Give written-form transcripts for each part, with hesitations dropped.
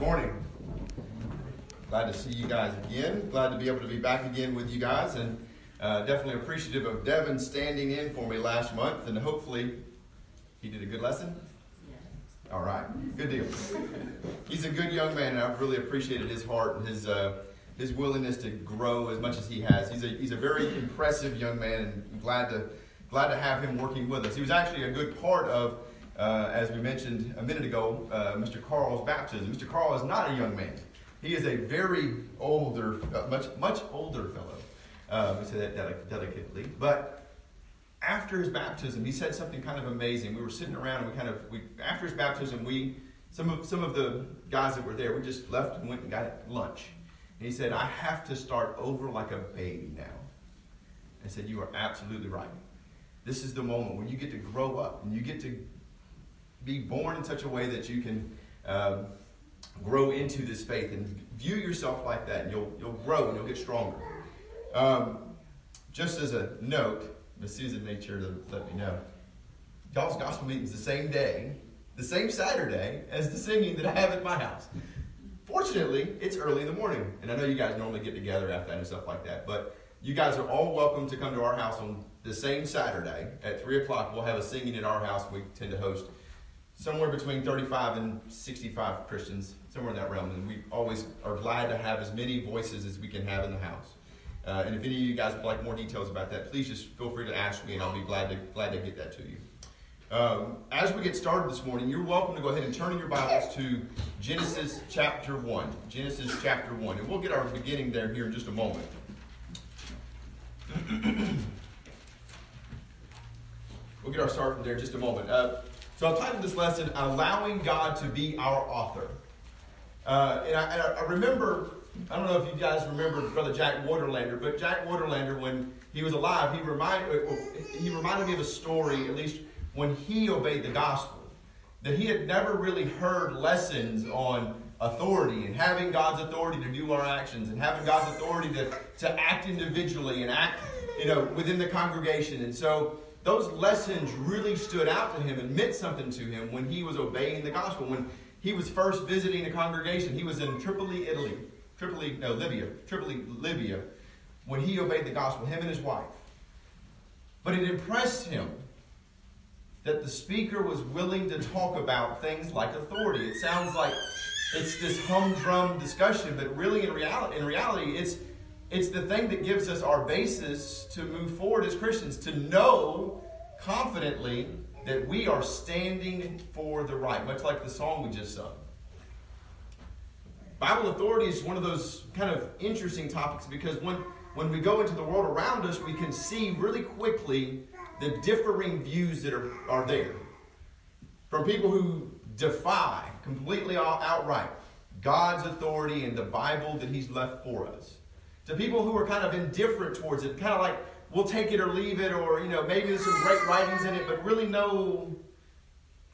Good morning. Glad to see you guys again. Glad to be able to be back again with you guys, and definitely appreciative of Devin standing in for me last month, and hopefully he did a good lesson. Yeah. All right, good deal. He's a good young man, and I've really appreciated his heart and his willingness to grow as much as he has. He's a very impressive young man, and I'm glad to have him working with us. He was actually a good part of, as we mentioned a minute ago, Mr. Carl's baptism. Mr. Carl is not a young man. He is a very older, much older fellow. We say that delicately. But after his baptism, he said something kind of amazing. We were sitting around, and after his baptism, some of the guys that were there, we just left and went and got lunch. And he said, "I have to start over like a baby now." I said, "You are absolutely right. This is the moment when you get to grow up and you get to be born in such a way that you can grow into this faith and view yourself like that, and you'll grow and you'll get stronger." Just as a note, Miss Susan made sure to let me know, y'all's gospel meeting's the same day, the same Saturday as the singing that I have at my house. Fortunately, it's early in the morning, and I know you guys normally get together after that and stuff like that, but you guys are all welcome to come to our house on the same Saturday at 3 o'clock. We'll have a singing at our house. We tend to host somewhere between 35 and 65 Christians, somewhere in that realm, and we always are glad to have as many voices as we can have in the house. And if any of you guys would like more details about that, please just feel free to ask me, and I'll be glad to get that to you. As we get started this morning, you're welcome to go ahead and turn in your Bibles to Genesis chapter 1. Genesis chapter 1. And we'll get our beginning there here in just a moment. We'll get our start from there in just a moment. So I've titled this lesson, "Allowing God to Be Our Author." And I remember, I don't know if you guys remember Brother Jack Waterlander, but Jack Waterlander, when he was alive, he reminded me of a story, at least when he obeyed the gospel, that he had never really heard lessons on authority and having God's authority to do our actions, and having God's authority to act individually and act, within the congregation. And so those lessons really stood out to him and meant something to him when he was obeying the gospel. When he was first visiting a congregation, he was in Tripoli, Libya, when he obeyed the gospel, him and his wife. But it impressed him that the speaker was willing to talk about things like authority. It sounds like it's this humdrum discussion, but really in reality, it's the thing that gives us our basis to move forward as Christians, to know confidently that we are standing for the right, much like the song we just sung. Bible authority is one of those kind of interesting topics, because when we go into the world around us, we can see really quickly the differing views that are there. From people who defy completely outright God's authority and the Bible that he's left for us, to people who are kind of indifferent towards it, kind of like, we'll take it or leave it, or maybe there's some great writings in it, but really no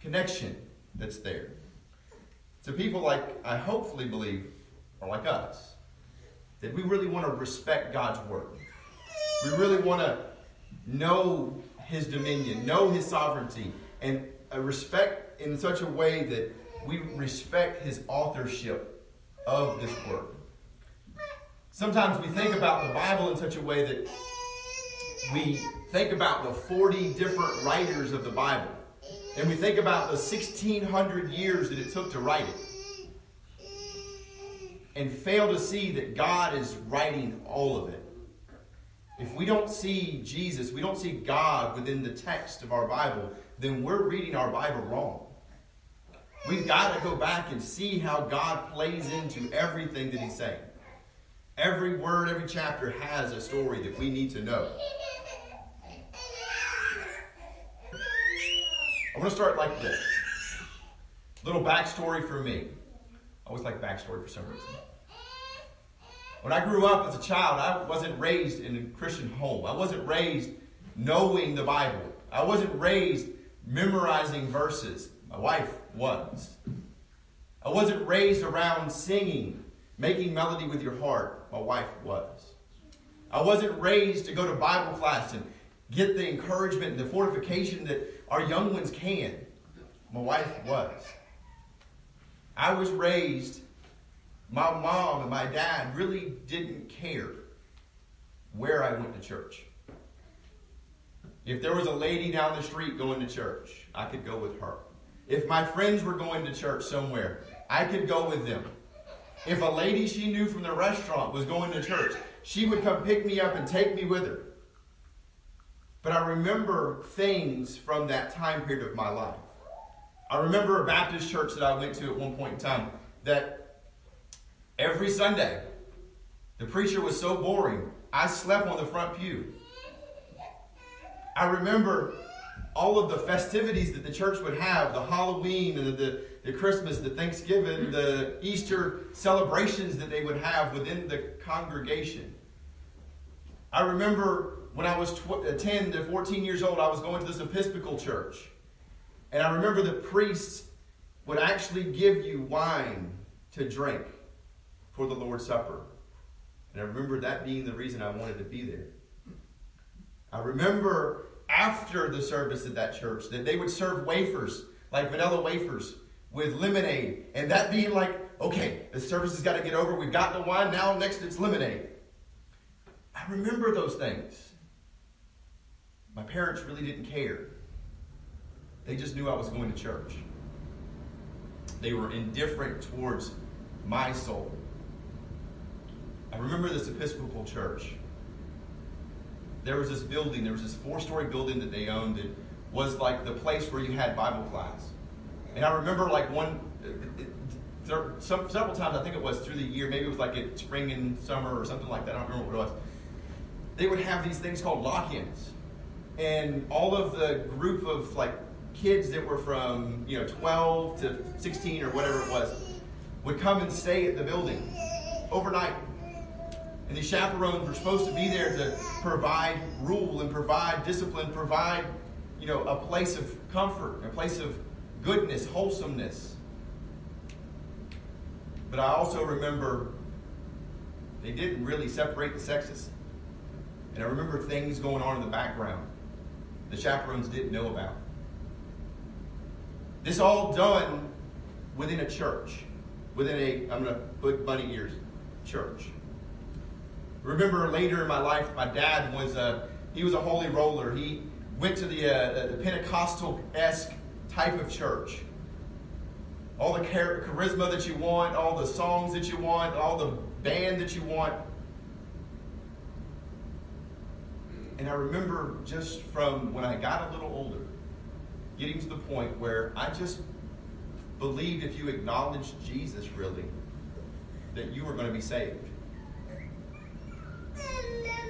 connection that's there. To people like, I hopefully believe, are like us, that we really want to respect God's word. We really want to know his dominion, know his sovereignty, and respect in such a way that we respect his authorship of this word. Sometimes we think about the Bible in such a way that we think about the 40 different writers of the Bible, and we think about the 1,600 years that it took to write it, and fail to see that God is writing all of it. If we don't see Jesus, we don't see God within the text of our Bible, then we're reading our Bible wrong. We've got to go back and see how God plays into everything that he's saying. Every word, every chapter has a story that we need to know. I'm going to start like this. Little backstory for me. I always like backstory for some reason. When I grew up as a child, I wasn't raised in a Christian home. I wasn't raised knowing the Bible. I wasn't raised memorizing verses. My wife was. I wasn't raised around singing, making melody with your heart. My wife was. I wasn't raised to go to Bible class and get the encouragement and the fortification that our young ones can. My wife was. I was raised My mom and my dad really didn't care where I went to church. If there was a lady down the street going to church, I could go with her. If my friends were going to church somewhere, I could go with them. If a lady she knew from the restaurant was going to church, she would come pick me up and take me with her. But I remember things from that time period of my life. I remember a Baptist church that I went to at one point in time that every Sunday, the preacher was so boring, I slept on the front pew. I remember all of the festivities that the church would have, the Halloween, and the Christmas, the Thanksgiving, the Easter celebrations that they would have within the congregation. I remember when I was 10 to 14 years old, I was going to this Episcopal church. And I remember the priests would actually give you wine to drink for the Lord's Supper. And I remember that being the reason I wanted to be there. I remember after the service at that church that they would serve wafers, like vanilla wafers, with lemonade. And that being like, okay, the service has got to get over. We've got the wine. Now next it's lemonade. I remember those things. My parents really didn't care. They just knew I was going to church. They were indifferent towards my soul. I remember this Episcopal church. There was this building, there was this 4-story building that they owned that was like the place where you had Bible class. And I remember like several times, I think it was through the year, maybe it was like in spring and summer or something like that, I don't remember what it was. They would have these things called lock-ins. And all of the group of like kids that were from 12 to 16 or whatever it was would come and stay at the building overnight. And the chaperones were supposed to be there to provide rule and provide discipline, provide a place of comfort, a place of goodness, wholesomeness. But I also remember they didn't really separate the sexes. And I remember things going on in the background the chaperones didn't know about. This all done within a church, within a, I'm going to put bunny ears, church. Remember later in my life, my dad was a holy roller. He went to the Pentecostal-esque type of church. All the charisma that you want, all the songs that you want, all the band that you want. And I remember just from when I got a little older, getting to the point where I just believed if you acknowledged Jesus really, that you were going to be saved.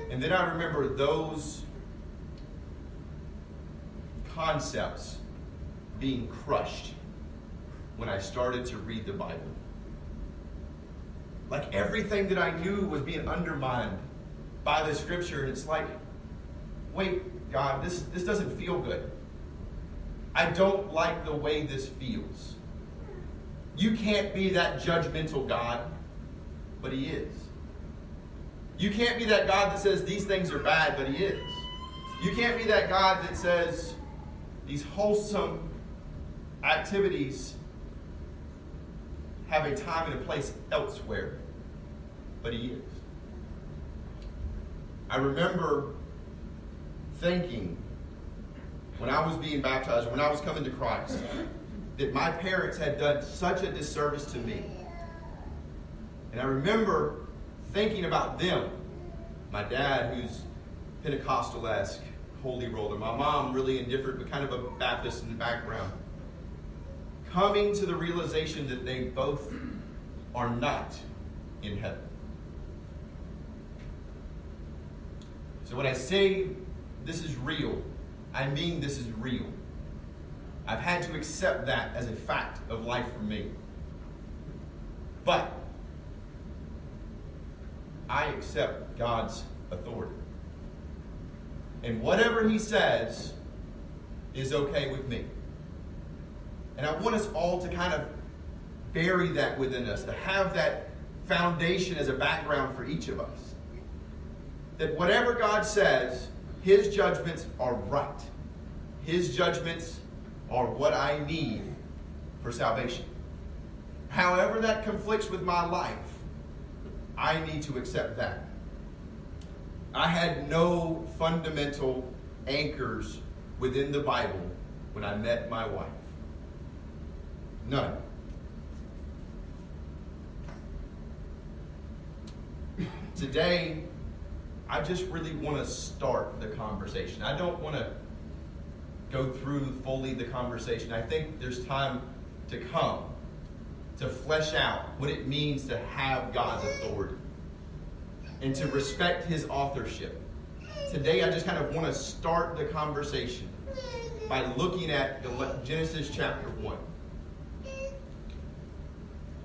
And then I remember those concepts being crushed when I started to read the Bible. Like everything that I knew was being undermined by the scripture, and it's like, wait, God, this doesn't feel good. I don't like the way this feels. You can't be that judgmental God, but He is. You can't be that God that says these things are bad, but He is. You can't be that God that says these wholesome activities have a time and a place elsewhere, but He is. I remember thinking when I was being baptized, when I was coming to Christ, that my parents had done such a disservice to me. And I remember thinking about them. My dad, who's Pentecostal-esque, holy roller. My mom, really indifferent, but kind of a Baptist in the background. Coming to the realization that they both are not in heaven. So when I say this is real, I mean this is real. I've had to accept that as a fact of life for me. But I accept God's authority. And whatever He says is okay with me. And I want us all to kind of bury that within us, to have that foundation as a background for each of us. That whatever God says, His judgments are right. His judgments are what I need for salvation. However that conflicts with my life, I need to accept that. I had no fundamental anchors within the Bible when I met my wife. None. Today, I just really want to start the conversation. I don't want to go through fully the conversation. I think there's time to come to flesh out what it means to have God's authority and to respect his authorship. Today, I just kind of want to start the conversation by looking at Genesis chapter 1.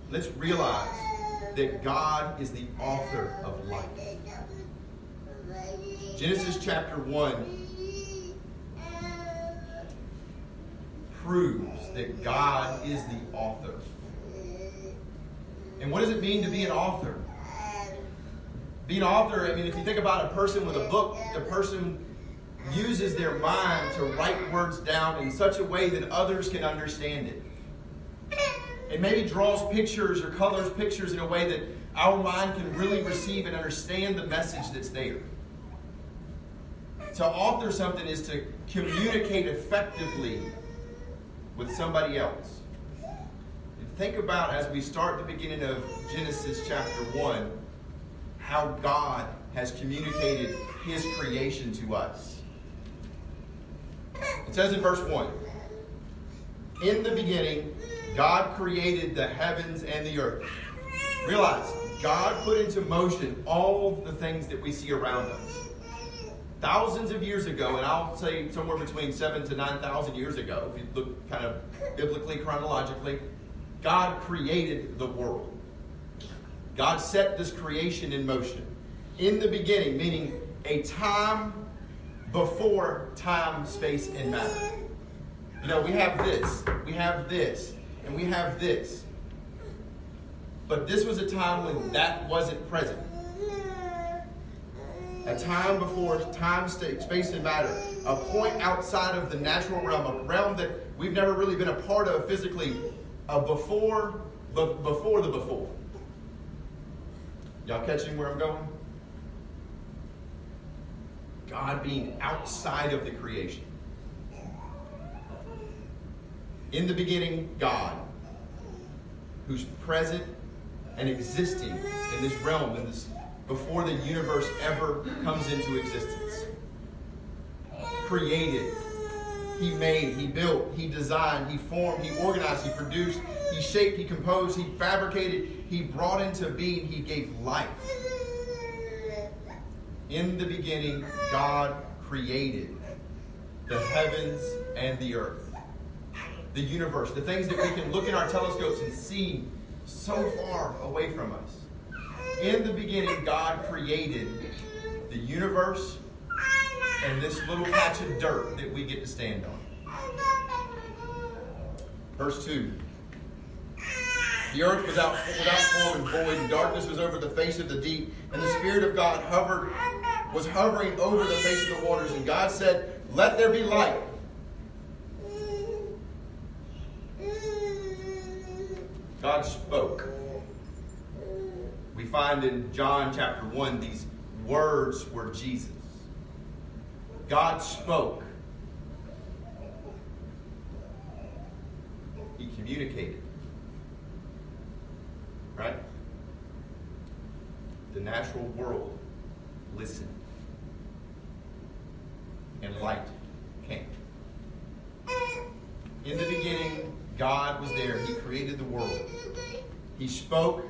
Let's realize that God is the author of life. Genesis chapter 1 proves that God is the author. And what does it mean to be an author? Being an author, I mean, if you think about a person with a book, the person uses their mind to write words down in such a way that others can understand it. It maybe draws pictures or colors pictures in a way that our mind can really receive and understand the message that's there. To author something is to communicate effectively with somebody else. And think about, as we start the beginning of Genesis chapter 1, how God has communicated his creation to us. It says in verse 1, "In the beginning, God created the heavens and the earth." Realize, God put into motion all the things that we see around us. Thousands of years ago, and I'll say somewhere between 7,000 to 9,000 years ago, if you look kind of biblically, chronologically, God created the world. God set this creation in motion. In the beginning, meaning a time before time, space, and matter. You know, we have this, and we have this. But this was a time when that wasn't present. A time before time, space, and matter. A point outside of the natural realm, a realm that we've never really been a part of physically, before the before. Y'all catching where I'm going? God being outside of the creation. In the beginning, God, who's present and existing in this realm, in this, before the universe ever comes into existence. Created, he made, he built, he designed, he formed, he organized, he produced, he shaped, he composed, he fabricated, he brought into being, he gave life. In the beginning, God created the heavens and the earth. The universe, the things that we can look in our telescopes and see so far away from us. In the beginning, God created the universe and this little patch of dirt that we get to stand on. Verse 2. The earth was without form and void, and darkness was over the face of the deep, and the Spirit of God was hovering over the face of the waters. And God said, "Let there be light." God spoke. We find in John chapter 1, these words were Jesus. God spoke. He communicated. Right? The natural world listened. And light came. In the beginning, God was there. He created the world. He spoke,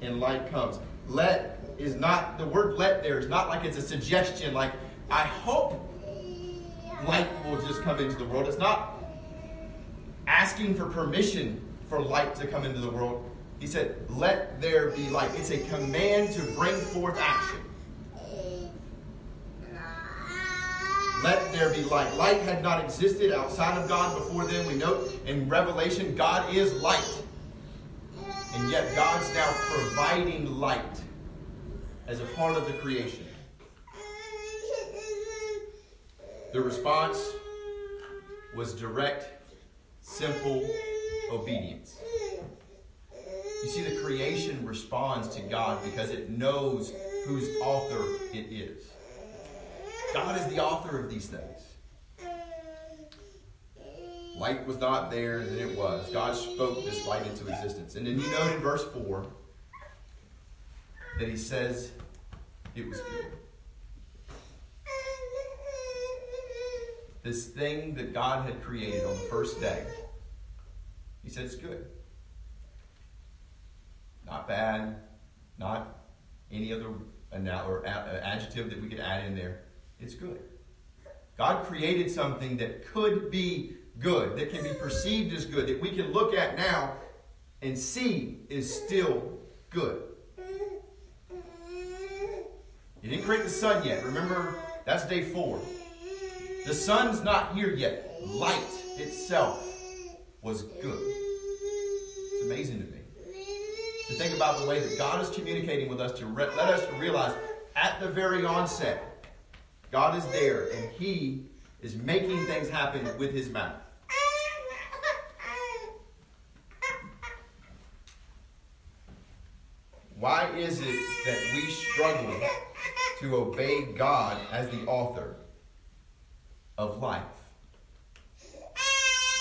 and light comes. The word "let" there is not like it's a suggestion, like, I hope light will just come into the world. It's not asking for permission for light to come into the world. He said, "Let there be light." It's a command to bring forth action. Let there be light. Light had not existed outside of God before then. We know in Revelation, God is light. And yet God's now providing light as a part of the creation. The response was direct, simple obedience. You see, the creation responds to God because it knows whose author it is. God is the author of these things. Light was not there, then it was. God spoke this light into existence. And then you note in verse 4 that he says it was good. This thing that God had created on the first day, he said it's good. Not bad, not any other adjective that we could add in there. It's good. God created something that could be good, that can be perceived as good, that we can look at now and see is still good. He didn't create the sun yet. Remember, that's day 4. The sun's not here yet. Light itself was good. It's amazing to me to think about the way that God is communicating with us to let us realize at the very onset, God is there and he is making things happen with his mouth. Why is it that we struggle to obey God as the author of life?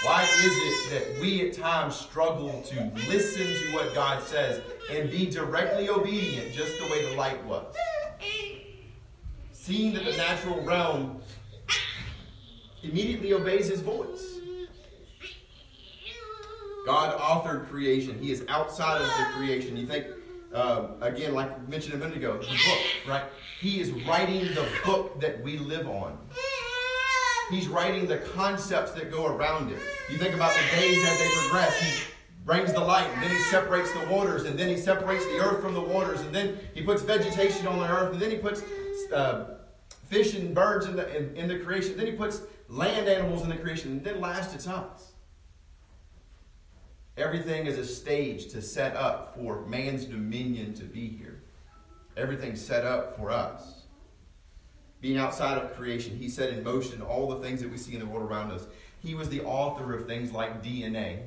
Why is it that we at times struggle to listen to what God says and be directly obedient just the way the light was? Seeing that the natural realm immediately obeys his voice. God authored creation. He is outside of the creation. You think, again, like I mentioned a minute ago, the book, right? He is writing the book that we live on. He's writing the concepts that go around it. You think about the days as they progress. He brings the light, and then he separates the waters, and then he separates the earth from the waters, and then he puts vegetation on the earth, and then he puts fish and birds in the creation, then he puts land animals in the creation, and then last it's us. Everything is a stage to set up for man's dominion to be here. Everything's set up for us. Being outside of creation, he set in motion all the things that we see in the world around us. He was the author of things like DNA.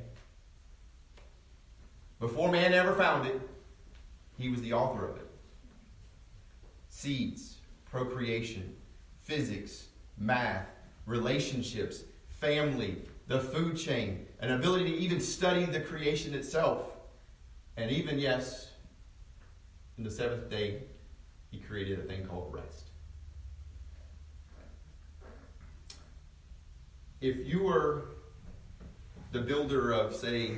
Before man ever found it, he was the author of it. Seeds, procreation, physics, math, relationships, family, the food chain, an ability to even study the creation itself. And even, yes, in the seventh day, he created a thing called rest. If you were the builder of, say,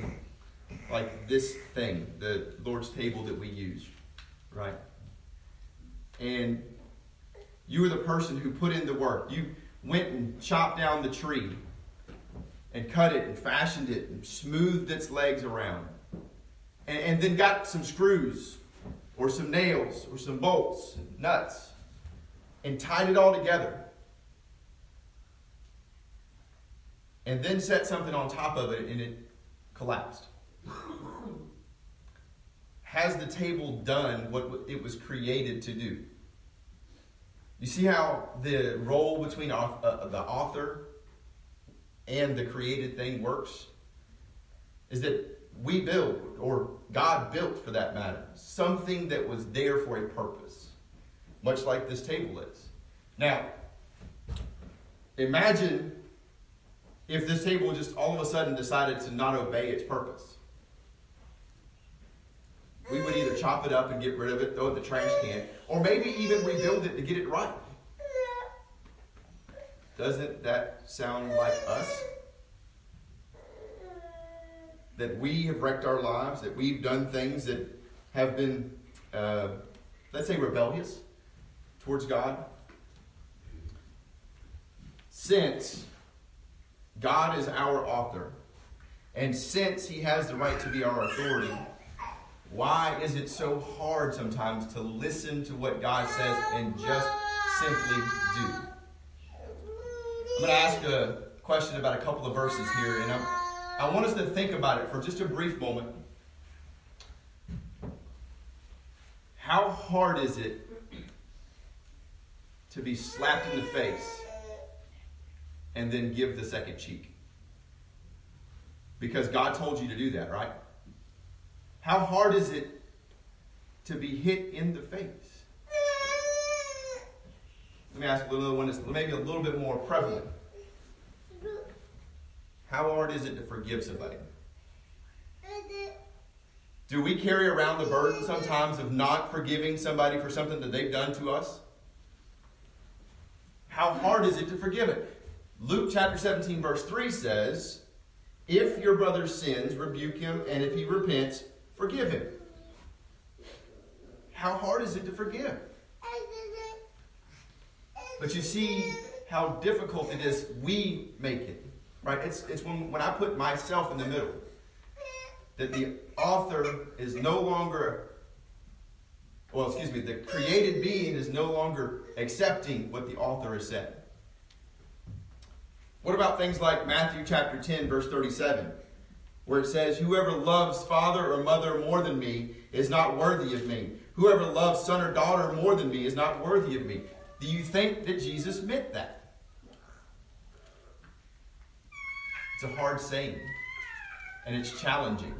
like this thing, the Lord's table that we use, right? And you were the person who put in the work. You went and chopped down the tree and cut it and fashioned it and smoothed its legs around. And then got some screws or some nails or some bolts and nuts and tied it all together. And then set something on top of it and it collapsed. Has the table done what it was created to do? You see how the role between the author and the created thing works? Is that we build, or God built for that matter, something that was there for a purpose, much like this table is. Now, imagine if this table just all of a sudden decided to not obey its purpose. We would either chop it up and get rid of it, throw it in the trash can, or maybe even rebuild it to get it right. Doesn't that sound like us? That we have wrecked our lives, that we've done things that have been, let's say, rebellious towards God? Since God is our author, and since he has the right to be our authority, why is it so hard sometimes to listen to what God says and just simply do? I'm going to ask a question about a couple of verses here, and I want us to think about it for just a brief moment. How hard is it to be slapped in the face and then give the second cheek? Because God told you to do that, right? How hard is it to be hit in the face? Let me ask the little one that's maybe a little bit more prevalent. How hard is it to forgive somebody? Do we carry around the burden sometimes of not forgiving somebody for something that they've done to us? How hard is it to forgive it? Luke chapter 17 verse 3 says, if your brother sins, rebuke him, and if he repents, forgive him. How hard is it to forgive? But you see how difficult it is we make it. Right? It's when I put myself in the middle. That the author is no longer, the created being is no longer accepting what the author has said. What about things like Matthew chapter 10, verse 37, where it says, whoever loves father or mother more than me is not worthy of me. Whoever loves son or daughter more than me is not worthy of me. Do you think that Jesus meant that? It's a hard saying, and it's challenging.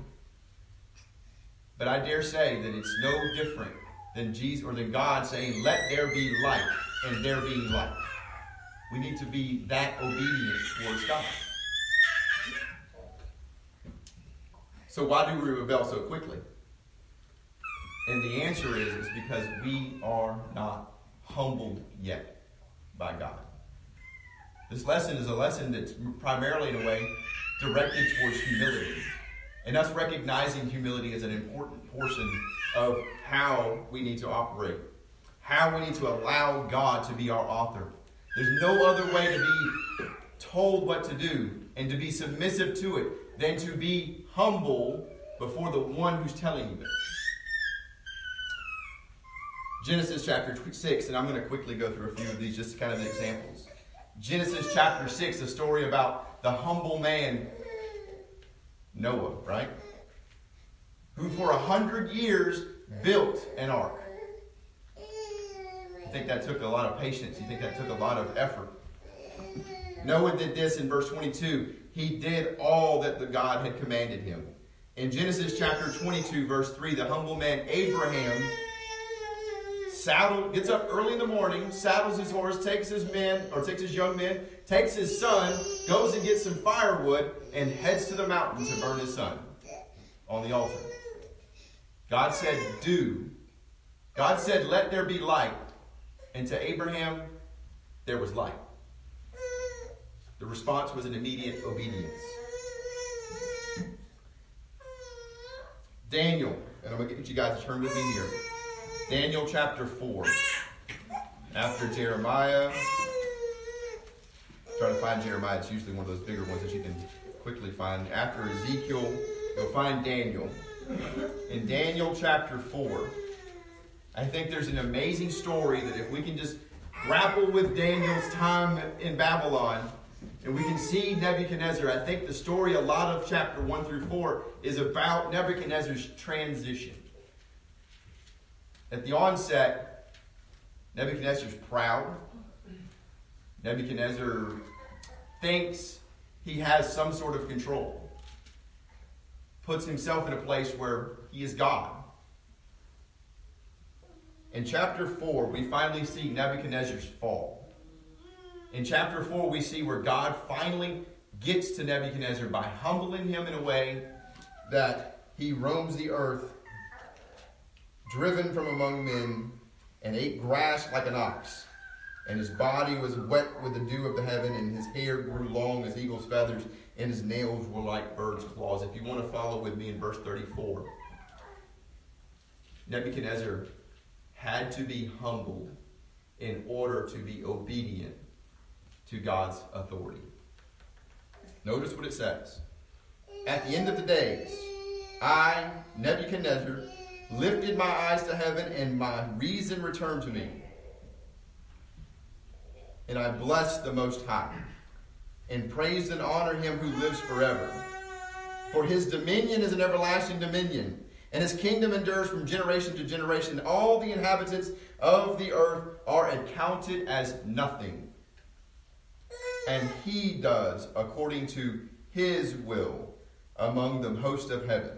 But I dare say that it's no different than Jesus or than God saying, let there be light, and there being light. We need to be that obedient towards God. So why do we rebel so quickly? And the answer is because we are not humbled yet by God. This lesson is a lesson that's primarily, in a way, directed towards humility. And us recognizing humility is an important portion of how we need to operate. How we need to allow God to be our author. There's no other way to be told what to do and to be submissive to it than to be humble before the one who's telling you it. Genesis chapter 6, and I'm going to quickly go through a few of these just kind of examples. Genesis chapter 6, a story about the humble man, Noah, right? Who for 100 years built an ark. I think that took a lot of patience. You think that took a lot of effort. Noah did this in verse 22. He did all that the God had commanded him. In Genesis chapter 22, verse 3, the humble man Abraham gets up early in the morning, saddles his horse, takes his young men, takes his son, goes and gets some firewood, and heads to the mountain to burn his son on the altar. God said, do. God said, let there be light. And to Abraham, there was light. The response was an immediate obedience. Daniel, and I'm going to get you guys to turn with me here. Daniel chapter 4. After Jeremiah. Try to find Jeremiah. It's usually one of those bigger ones that you can quickly find. After Ezekiel, you'll find Daniel. In Daniel chapter 4. I think there's an amazing story that if we can just grapple with Daniel's time in Babylon and we can see Nebuchadnezzar, I think the story, a lot of chapter 1 through 4, is about Nebuchadnezzar's transition. At the onset, Nebuchadnezzar's proud. Nebuchadnezzar thinks he has some sort of control. Puts himself in a place where he is God. In chapter 4, we finally see Nebuchadnezzar's fall. In chapter 4, we see where God finally gets to Nebuchadnezzar by humbling him in a way that he roams the earth, driven from among men, and ate grass like an ox. And his body was wet with the dew of the heaven, and his hair grew long as eagle's feathers, and his nails were like birds' claws. If you want to follow with me in verse 34, Nebuchadnezzar had to be humbled in order to be obedient to God's authority. Notice what it says. At the end of the days, I, Nebuchadnezzar, lifted my eyes to heaven and my reason returned to me. And I blessed the Most High and praised and honored him who lives forever. For his dominion is an everlasting dominion, and his kingdom endures from generation to generation. All the inhabitants of the earth are accounted as nothing. And he does according to his will among the host of heaven.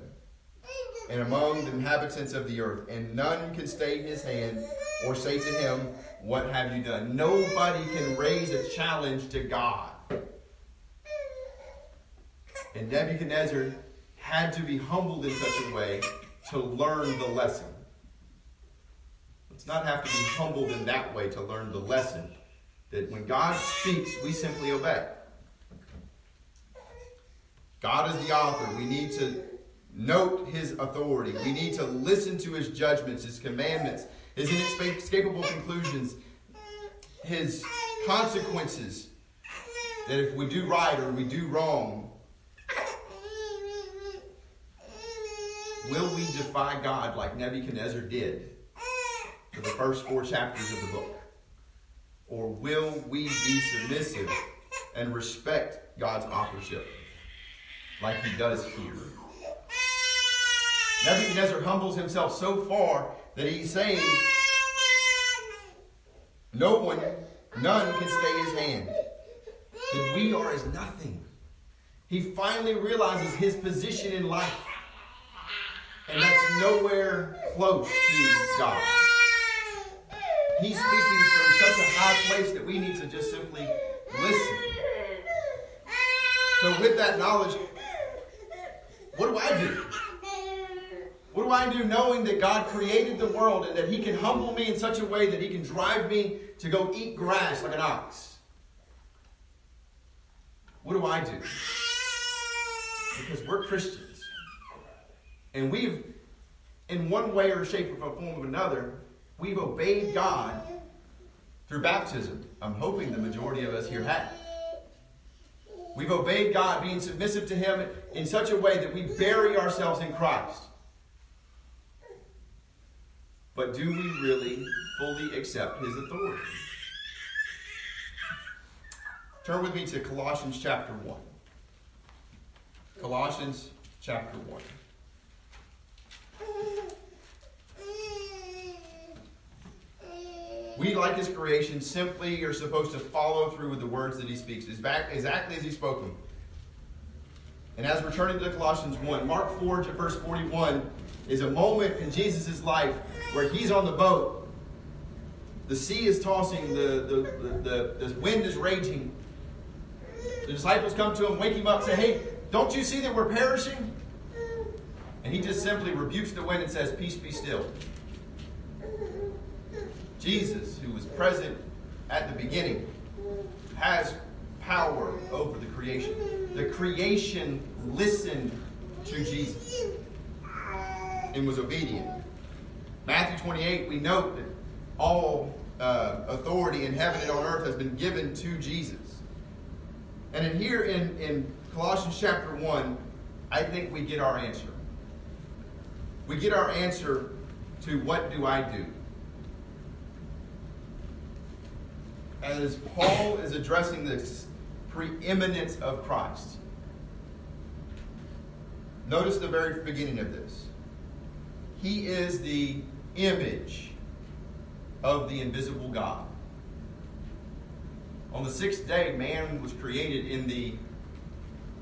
and among the inhabitants of the earth, and none can stay his hand or say to him, what have you done? Nobody can raise a challenge to God. And Nebuchadnezzar had to be humbled in such a way to learn the lesson. Let's not have to be humbled in that way to learn the lesson that when God speaks, we simply obey. God is the author. We need to note his authority. We need to listen to his judgments, his commandments, his inescapable conclusions, his consequences, that if we do right or we do wrong, will we defy God like Nebuchadnezzar did for the first 4 chapters of the book? Or will we be submissive and respect God's authorship like he does here? Nebuchadnezzar humbles himself so far that he's saying, none can stay his hand. That we are as nothing. He finally realizes his position in life. And that's nowhere close to God. He's speaking from such a high place that we need to just simply listen. So with that knowledge, what do I do? What do I do knowing that God created the world and that he can humble me in such a way that he can drive me to go eat grass like an ox? What do I do? Because we're Christians. And we've, in one way or shape or form or another, we've obeyed God through baptism. I'm hoping the majority of us here have. We've obeyed God, being submissive to him in such a way that we bury ourselves in Christ. But do we really fully accept his authority? Turn with me to Colossians chapter 1. Colossians chapter 1. We, like his creation, simply are supposed to follow through with the words that he speaks, exactly as he spoke them. And as we're turning to Colossians 1, Mark 4 to verse 41 is a moment in Jesus' life where he's on the boat. The sea is tossing, the wind is raging. The disciples come to him, wake him up, say, hey, don't you see that we're perishing? And he just simply rebukes the wind and says, peace, be still. Jesus, who was present at the beginning, has power over the creation. The creation listened to Jesus and was obedient. Matthew 28, we note that all authority in heaven and on earth has been given to Jesus. And in here in Colossians chapter 1, I think we get our answer. We get our answer to what do I do? As Paul is addressing this preeminence of Christ, notice the very beginning of this. He is the image of the invisible God. On the 6th day, man was created in the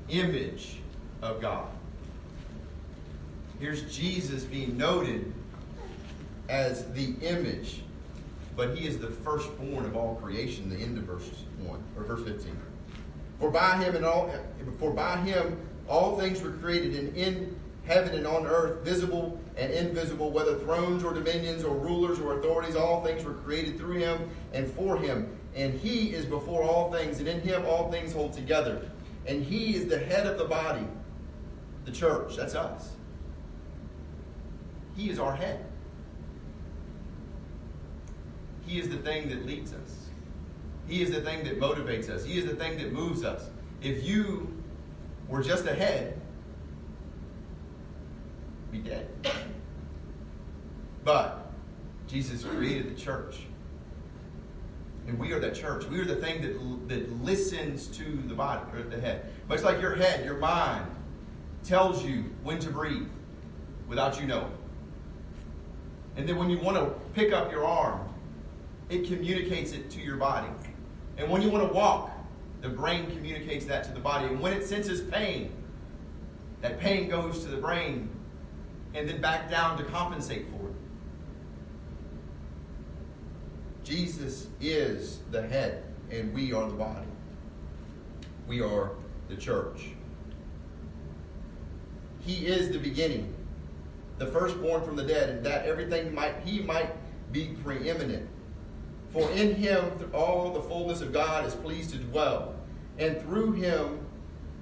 image of God. Here's Jesus being noted as the image, but he is the firstborn of all creation, the end of verse 1, or verse 15. For by him all things were created in heaven and on earth, visible and invisible, whether thrones or dominions or rulers or authorities, all things were created through him and for him. And he is before all things, and in him all things hold together. And he is the head of the body, the church. That's us. He is our head. He is the thing that leads us. He is the thing that motivates us. He is the thing that moves us. If you were just a head, you'd be dead. But Jesus created the church. And we are that church. We are the thing that listens to the body, or the head. Much like your head, your mind tells you when to breathe without you knowing. And then when you want to pick up your arm, it communicates it to your body. And when you want to walk, the brain communicates that to the body. And when it senses pain, that pain goes to the brain and then back down to compensate for it. Jesus is the head, and we are the body. We are the church. He is the beginning, the firstborn from the dead, and that everything he might be preeminent. For in him all the fullness of God is pleased to dwell, and through him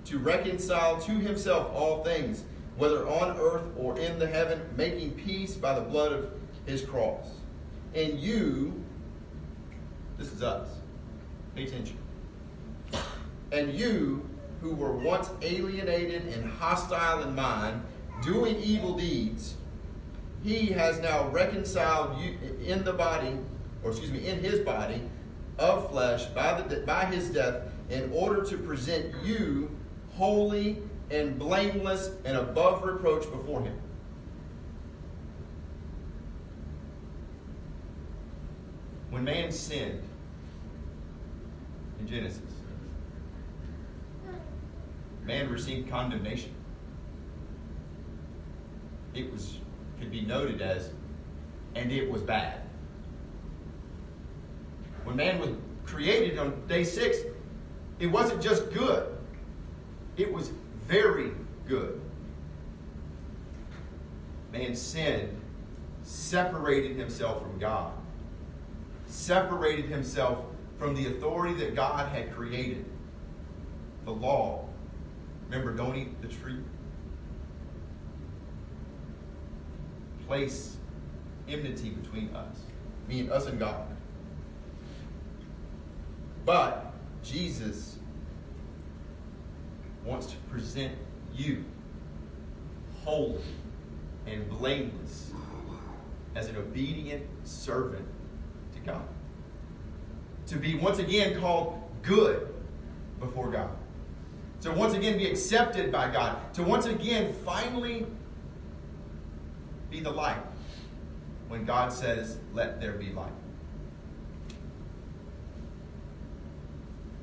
to reconcile to himself all things, whether on earth or in the heaven, making peace by the blood of his cross. And you, this is us, pay attention. And you, who were once alienated and hostile in mind, doing evil deeds, he has now reconciled you in the body, or excuse me, in his body of flesh by his death, in order to present you holy and blameless and above reproach before him. When man sinned in Genesis, man received condemnation. It could be noted as, and it was bad. When man was created on day 6, it wasn't just good. It was very good. Man's sin separated himself from God, separated himself from the authority that God had created. The law. Remember, don't eat the tree. Place enmity between us, meaning us and God. But Jesus wants to present you holy and blameless as an obedient servant to God. To be once again called good before God. To once again be accepted by God. To once again finally be the light when God says, "Let there be light."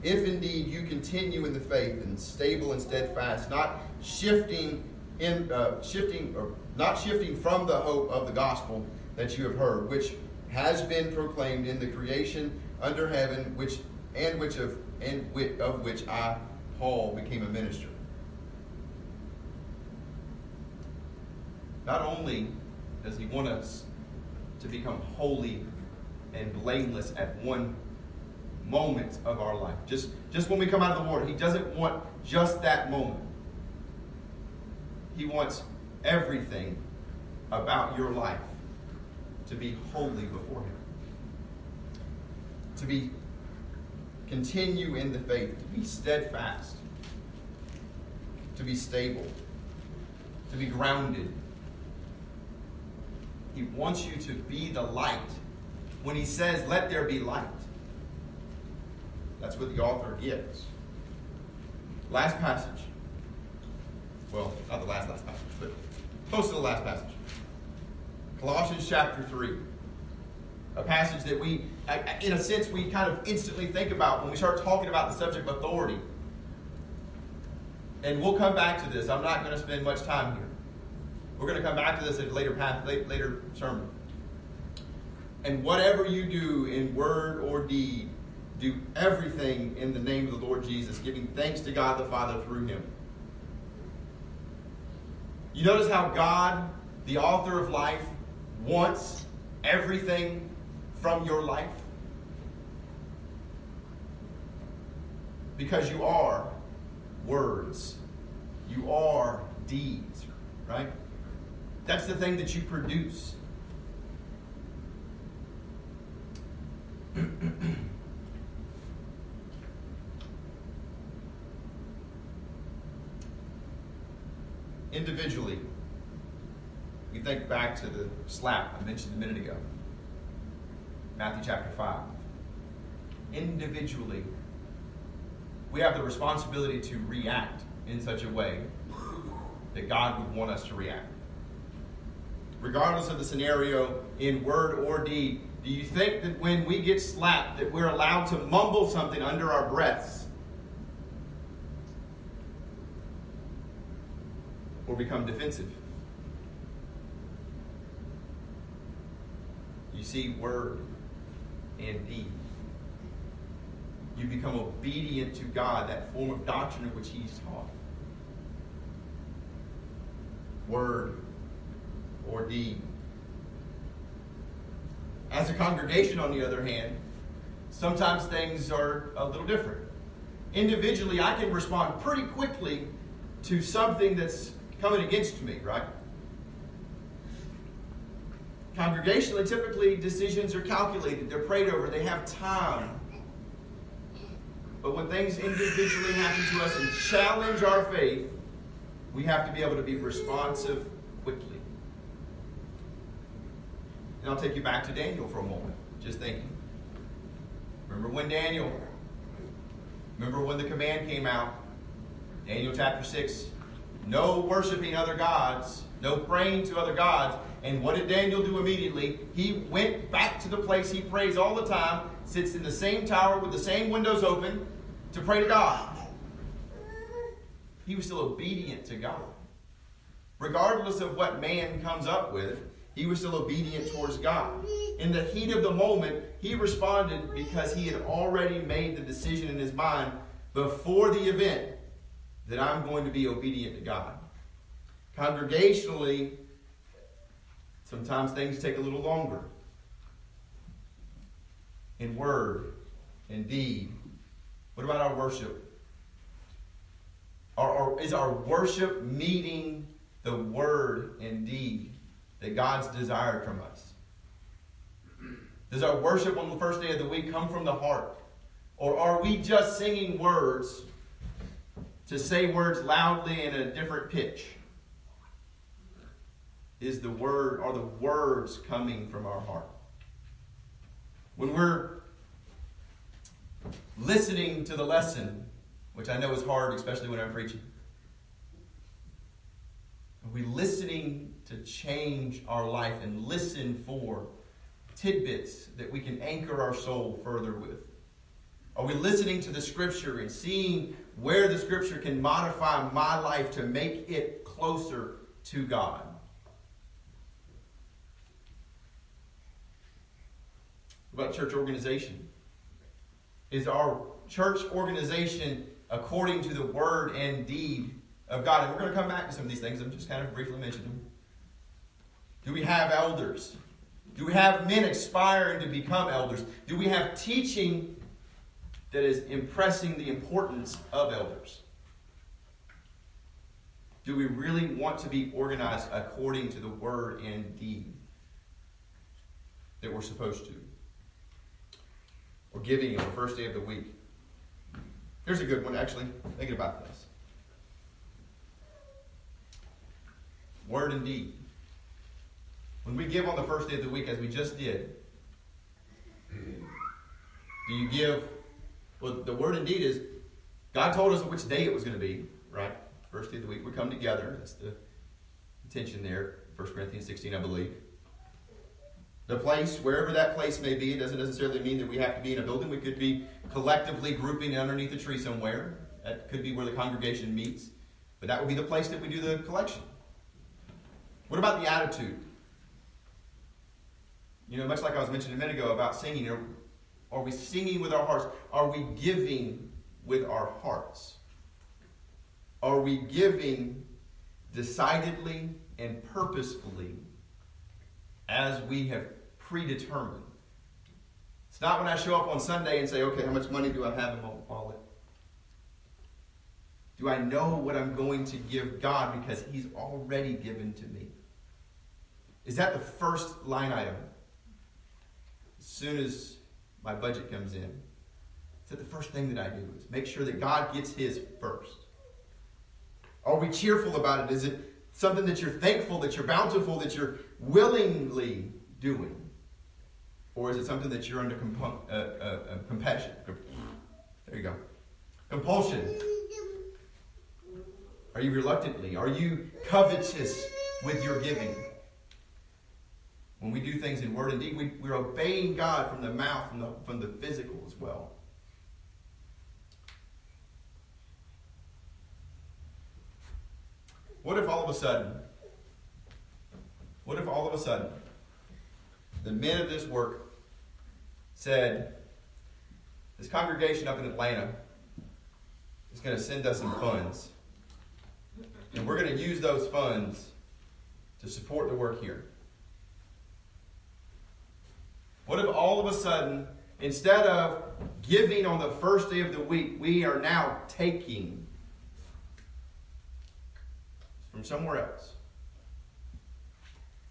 If indeed you continue in the faith and stable and steadfast, not shifting from the hope of the gospel that you have heard, which has been proclaimed in the creation under heaven, which I, Paul, became a minister. Not only does he want us to become holy and blameless at one moment of our life, just when we come out of the water, he doesn't want just that moment. He wants everything about your life to be holy before him, to be continue in the faith, to be steadfast, to be stable, to be grounded. He wants you to be the light. When he says, "Let there be light," that's what the author gives. Last passage. Well, not the last passage, but close to the last passage. Colossians chapter 3. A passage that we, in a sense, we kind of instantly think about when we start talking about the subject of authority. And we'll come back to this. I'm not going to spend much time here. We're going to come back to this in a later sermon. And whatever you do in word or deed, do everything in the name of the Lord Jesus, giving thanks to God the Father through him. You notice how God, the author of life, wants everything from your life? Because you are words. You are deeds, right? That's the thing that you produce. Individually, we think back to the slap I mentioned a minute ago, Matthew chapter 5. Individually, we have the responsibility to react in such a way that God would want us to react. Regardless of the scenario, in word or deed, do you think that when we get slapped that we're allowed to mumble something under our breaths? Or become defensive? You see, word and deed. You become obedient to God, that form of doctrine in which He's taught. Word or deed. As a congregation, on the other hand, sometimes things are a little different. Individually, I can respond pretty quickly to something that's coming against me, right? Congregationally, typically decisions are calculated, they're prayed over, they have time. But when things individually happen to us and challenge our faith, we have to be able to be responsive quickly. And I'll take you back to Daniel for a moment, just thinking. Remember when the command came out, Daniel chapter 6, no worshiping other gods, no praying to other gods. And what did Daniel do immediately? He went back to the place he prays all the time, sits in the same tower with the same windows open to pray to God. He was still obedient to God. Regardless of what man comes up with, he was still obedient towards God. In the heat of the moment, he responded because he had already made the decision in his mind before the event that I'm going to be obedient to God. Congregationally, sometimes things take a little longer. In word, in deed. What about our worship? Is our worship meeting the word and deed that God's desired from us? Does our worship on the first day of the week come from the heart? Or are we just singing words to say words loudly in a different pitch? Are the words coming from our heart? When we're listening to the lesson, which I know is hard, especially when I'm preaching, are we listening to change our life and listen for tidbits that we can anchor our soul further with? Are we listening to the Scripture and seeing where the Scripture can modify my life to make it closer to God? What about church organization? Is our church organization according to the word and deed of God? And we're going to come back to some of these things. I'm just kind of briefly mentioning them. Do we have elders? Do we have men aspiring to become elders? Do we have teaching that is impressing the importance of elders? Do we really want to be organized according to the word and deed that we're supposed to? Or giving on the first day of the week. Here's a good one, actually, thinking about this. Word and deed. When we give on the first day of the week, as we just did, do you give? Well, the word and deed is, God told us which day it was going to be, right? First day of the week, we come together. That's the intention there, 1 Corinthians 16, I believe. The place, wherever that place may be, it doesn't necessarily mean that we have to be in a building. We could be collectively grouping underneath a tree somewhere. That could be where the congregation meets. But that would be the place that we do the collection. What about the attitude? You know, much like I was mentioning a minute ago about singing, are we singing with our hearts? Are we giving with our hearts? Are we giving decidedly and purposefully as we have predetermined? It's not when I show up on Sunday and say, okay, how much money do I have in my wallet? Do I know what I'm going to give God because He's already given to me? Is that the first line item? As soon as my budget comes in, is that the first thing that I do is make sure that God gets His first? Are we cheerful about it? Is it something that you're thankful, that you're bountiful, that you're willingly doing? Or is it something that you're under compassion? There you go. Compulsion. Are you reluctantly? Are you covetous with your giving? When we do things in word and deed, we're obeying God from the mouth, from the physical as well. What if all of a sudden the men of this work said, this congregation up in Atlanta is going to send us some funds, and we're going to use those funds to support the work here. What if all of a sudden, instead of giving on the first day of the week, we are now taking from somewhere else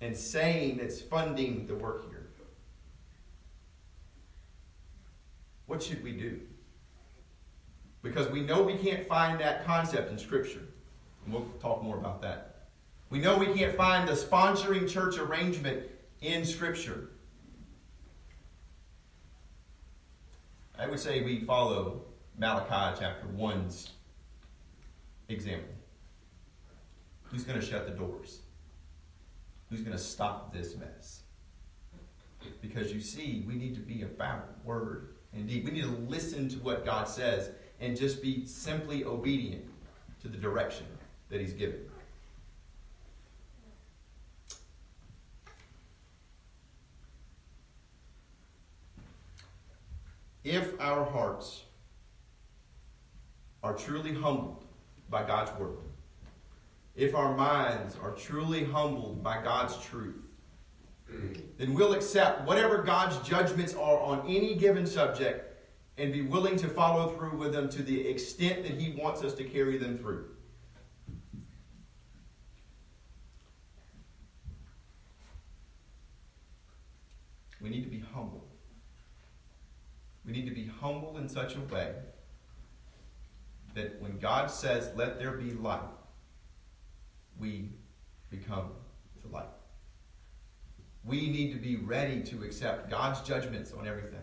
and saying it's funding the work here? What should we do? Because we know we can't find that concept in Scripture. And we'll talk more about that. We know we can't find the sponsoring church arrangement in Scripture. I would say we follow Malachi chapter 1's example. Who's going to shut the doors? Who's going to stop this mess? Because you see, we need to be about word. Indeed, we need to listen to what God says and just be simply obedient to the direction that He's given. If our hearts are truly humbled by God's word, if our minds are truly humbled by God's truth, then we'll accept whatever God's judgments are on any given subject and be willing to follow through with them to the extent that He wants us to carry them through. We need to be humble. We need to be humble in such a way that when God says, let there be light, we become the light. We need to be ready to accept God's judgments on everything.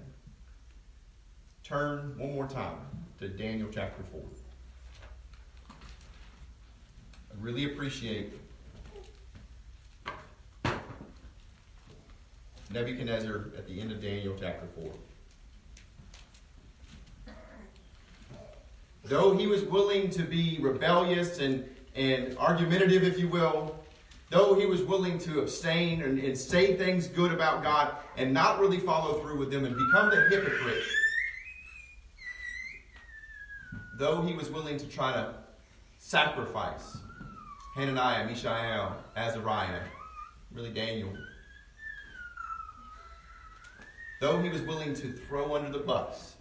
Turn one more time to Daniel chapter 4. I really appreciate Nebuchadnezzar at the end of Daniel chapter 4. Though he was willing to be rebellious and argumentative, if you will, though he was willing to abstain and say things good about God and not really follow through with them and become the hypocrite, though he was willing to try to sacrifice Hananiah, Mishael, Azariah, really Daniel, though he was willing to throw under the bus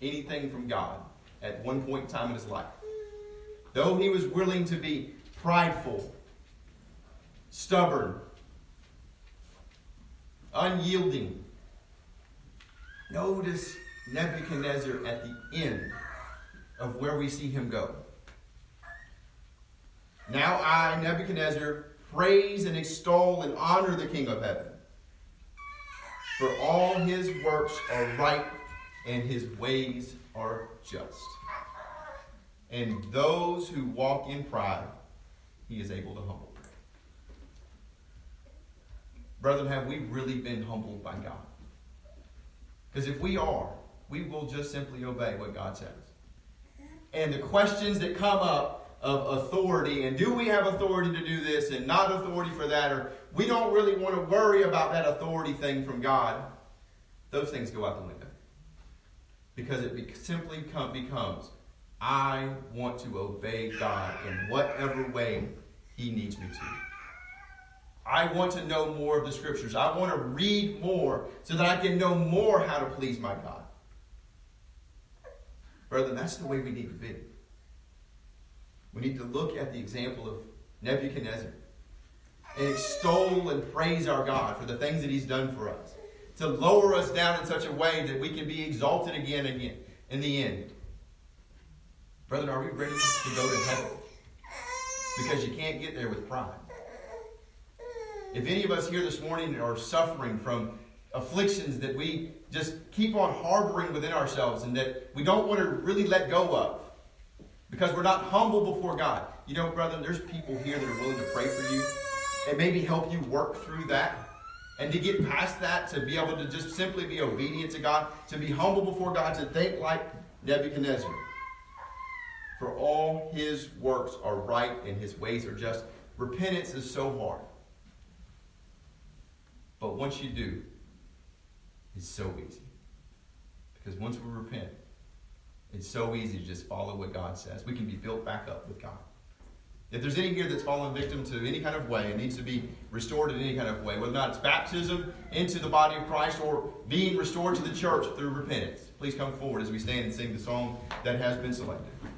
anything from God at one point in time in his life, though he was willing to be prideful, stubborn, unyielding, notice Nebuchadnezzar at the end of where we see him go. Now I, Nebuchadnezzar, praise and extol and honor the King of heaven, for all His works are right and His ways are just. And those who walk in pride, He is able to humble. Brethren, have we really been humbled by God? Because if we are, we will just simply obey what God says. And the questions that come up of authority, and do we have authority to do this and not authority for that, or we don't really want to worry about that authority thing from God, those things go out the window. Because it simply becomes, I want to obey God in whatever way He needs me to. I want to know more of the Scriptures. I want to read more so that I can know more how to please my God. Brethren, that's the way we need to be. We need to look at the example of Nebuchadnezzar and extol and praise our God for the things that He's done for us, to lower us down in such a way that we can be exalted again and again in the end. Brethren, are we ready to go to heaven? Because you can't get there with pride. If any of us here this morning are suffering from afflictions that we just keep on harboring within ourselves and that we don't want to really let go of because we're not humble before God, you know, brethren, there's people here that are willing to pray for you and maybe help you work through that and to get past that, to be able to just simply be obedient to God, to be humble before God, to think like Nebuchadnezzar. For all His works are right and His ways are just. Repentance is so hard. But once you do, is so easy. Because once we repent, it's so easy to just follow what God says. We can be built back up with God. If there's any here that's fallen victim to any kind of way, it needs to be restored in any kind of way, whether or not it's baptism into the body of Christ or being restored to the church through repentance, please come forward as we stand and sing the song that has been selected.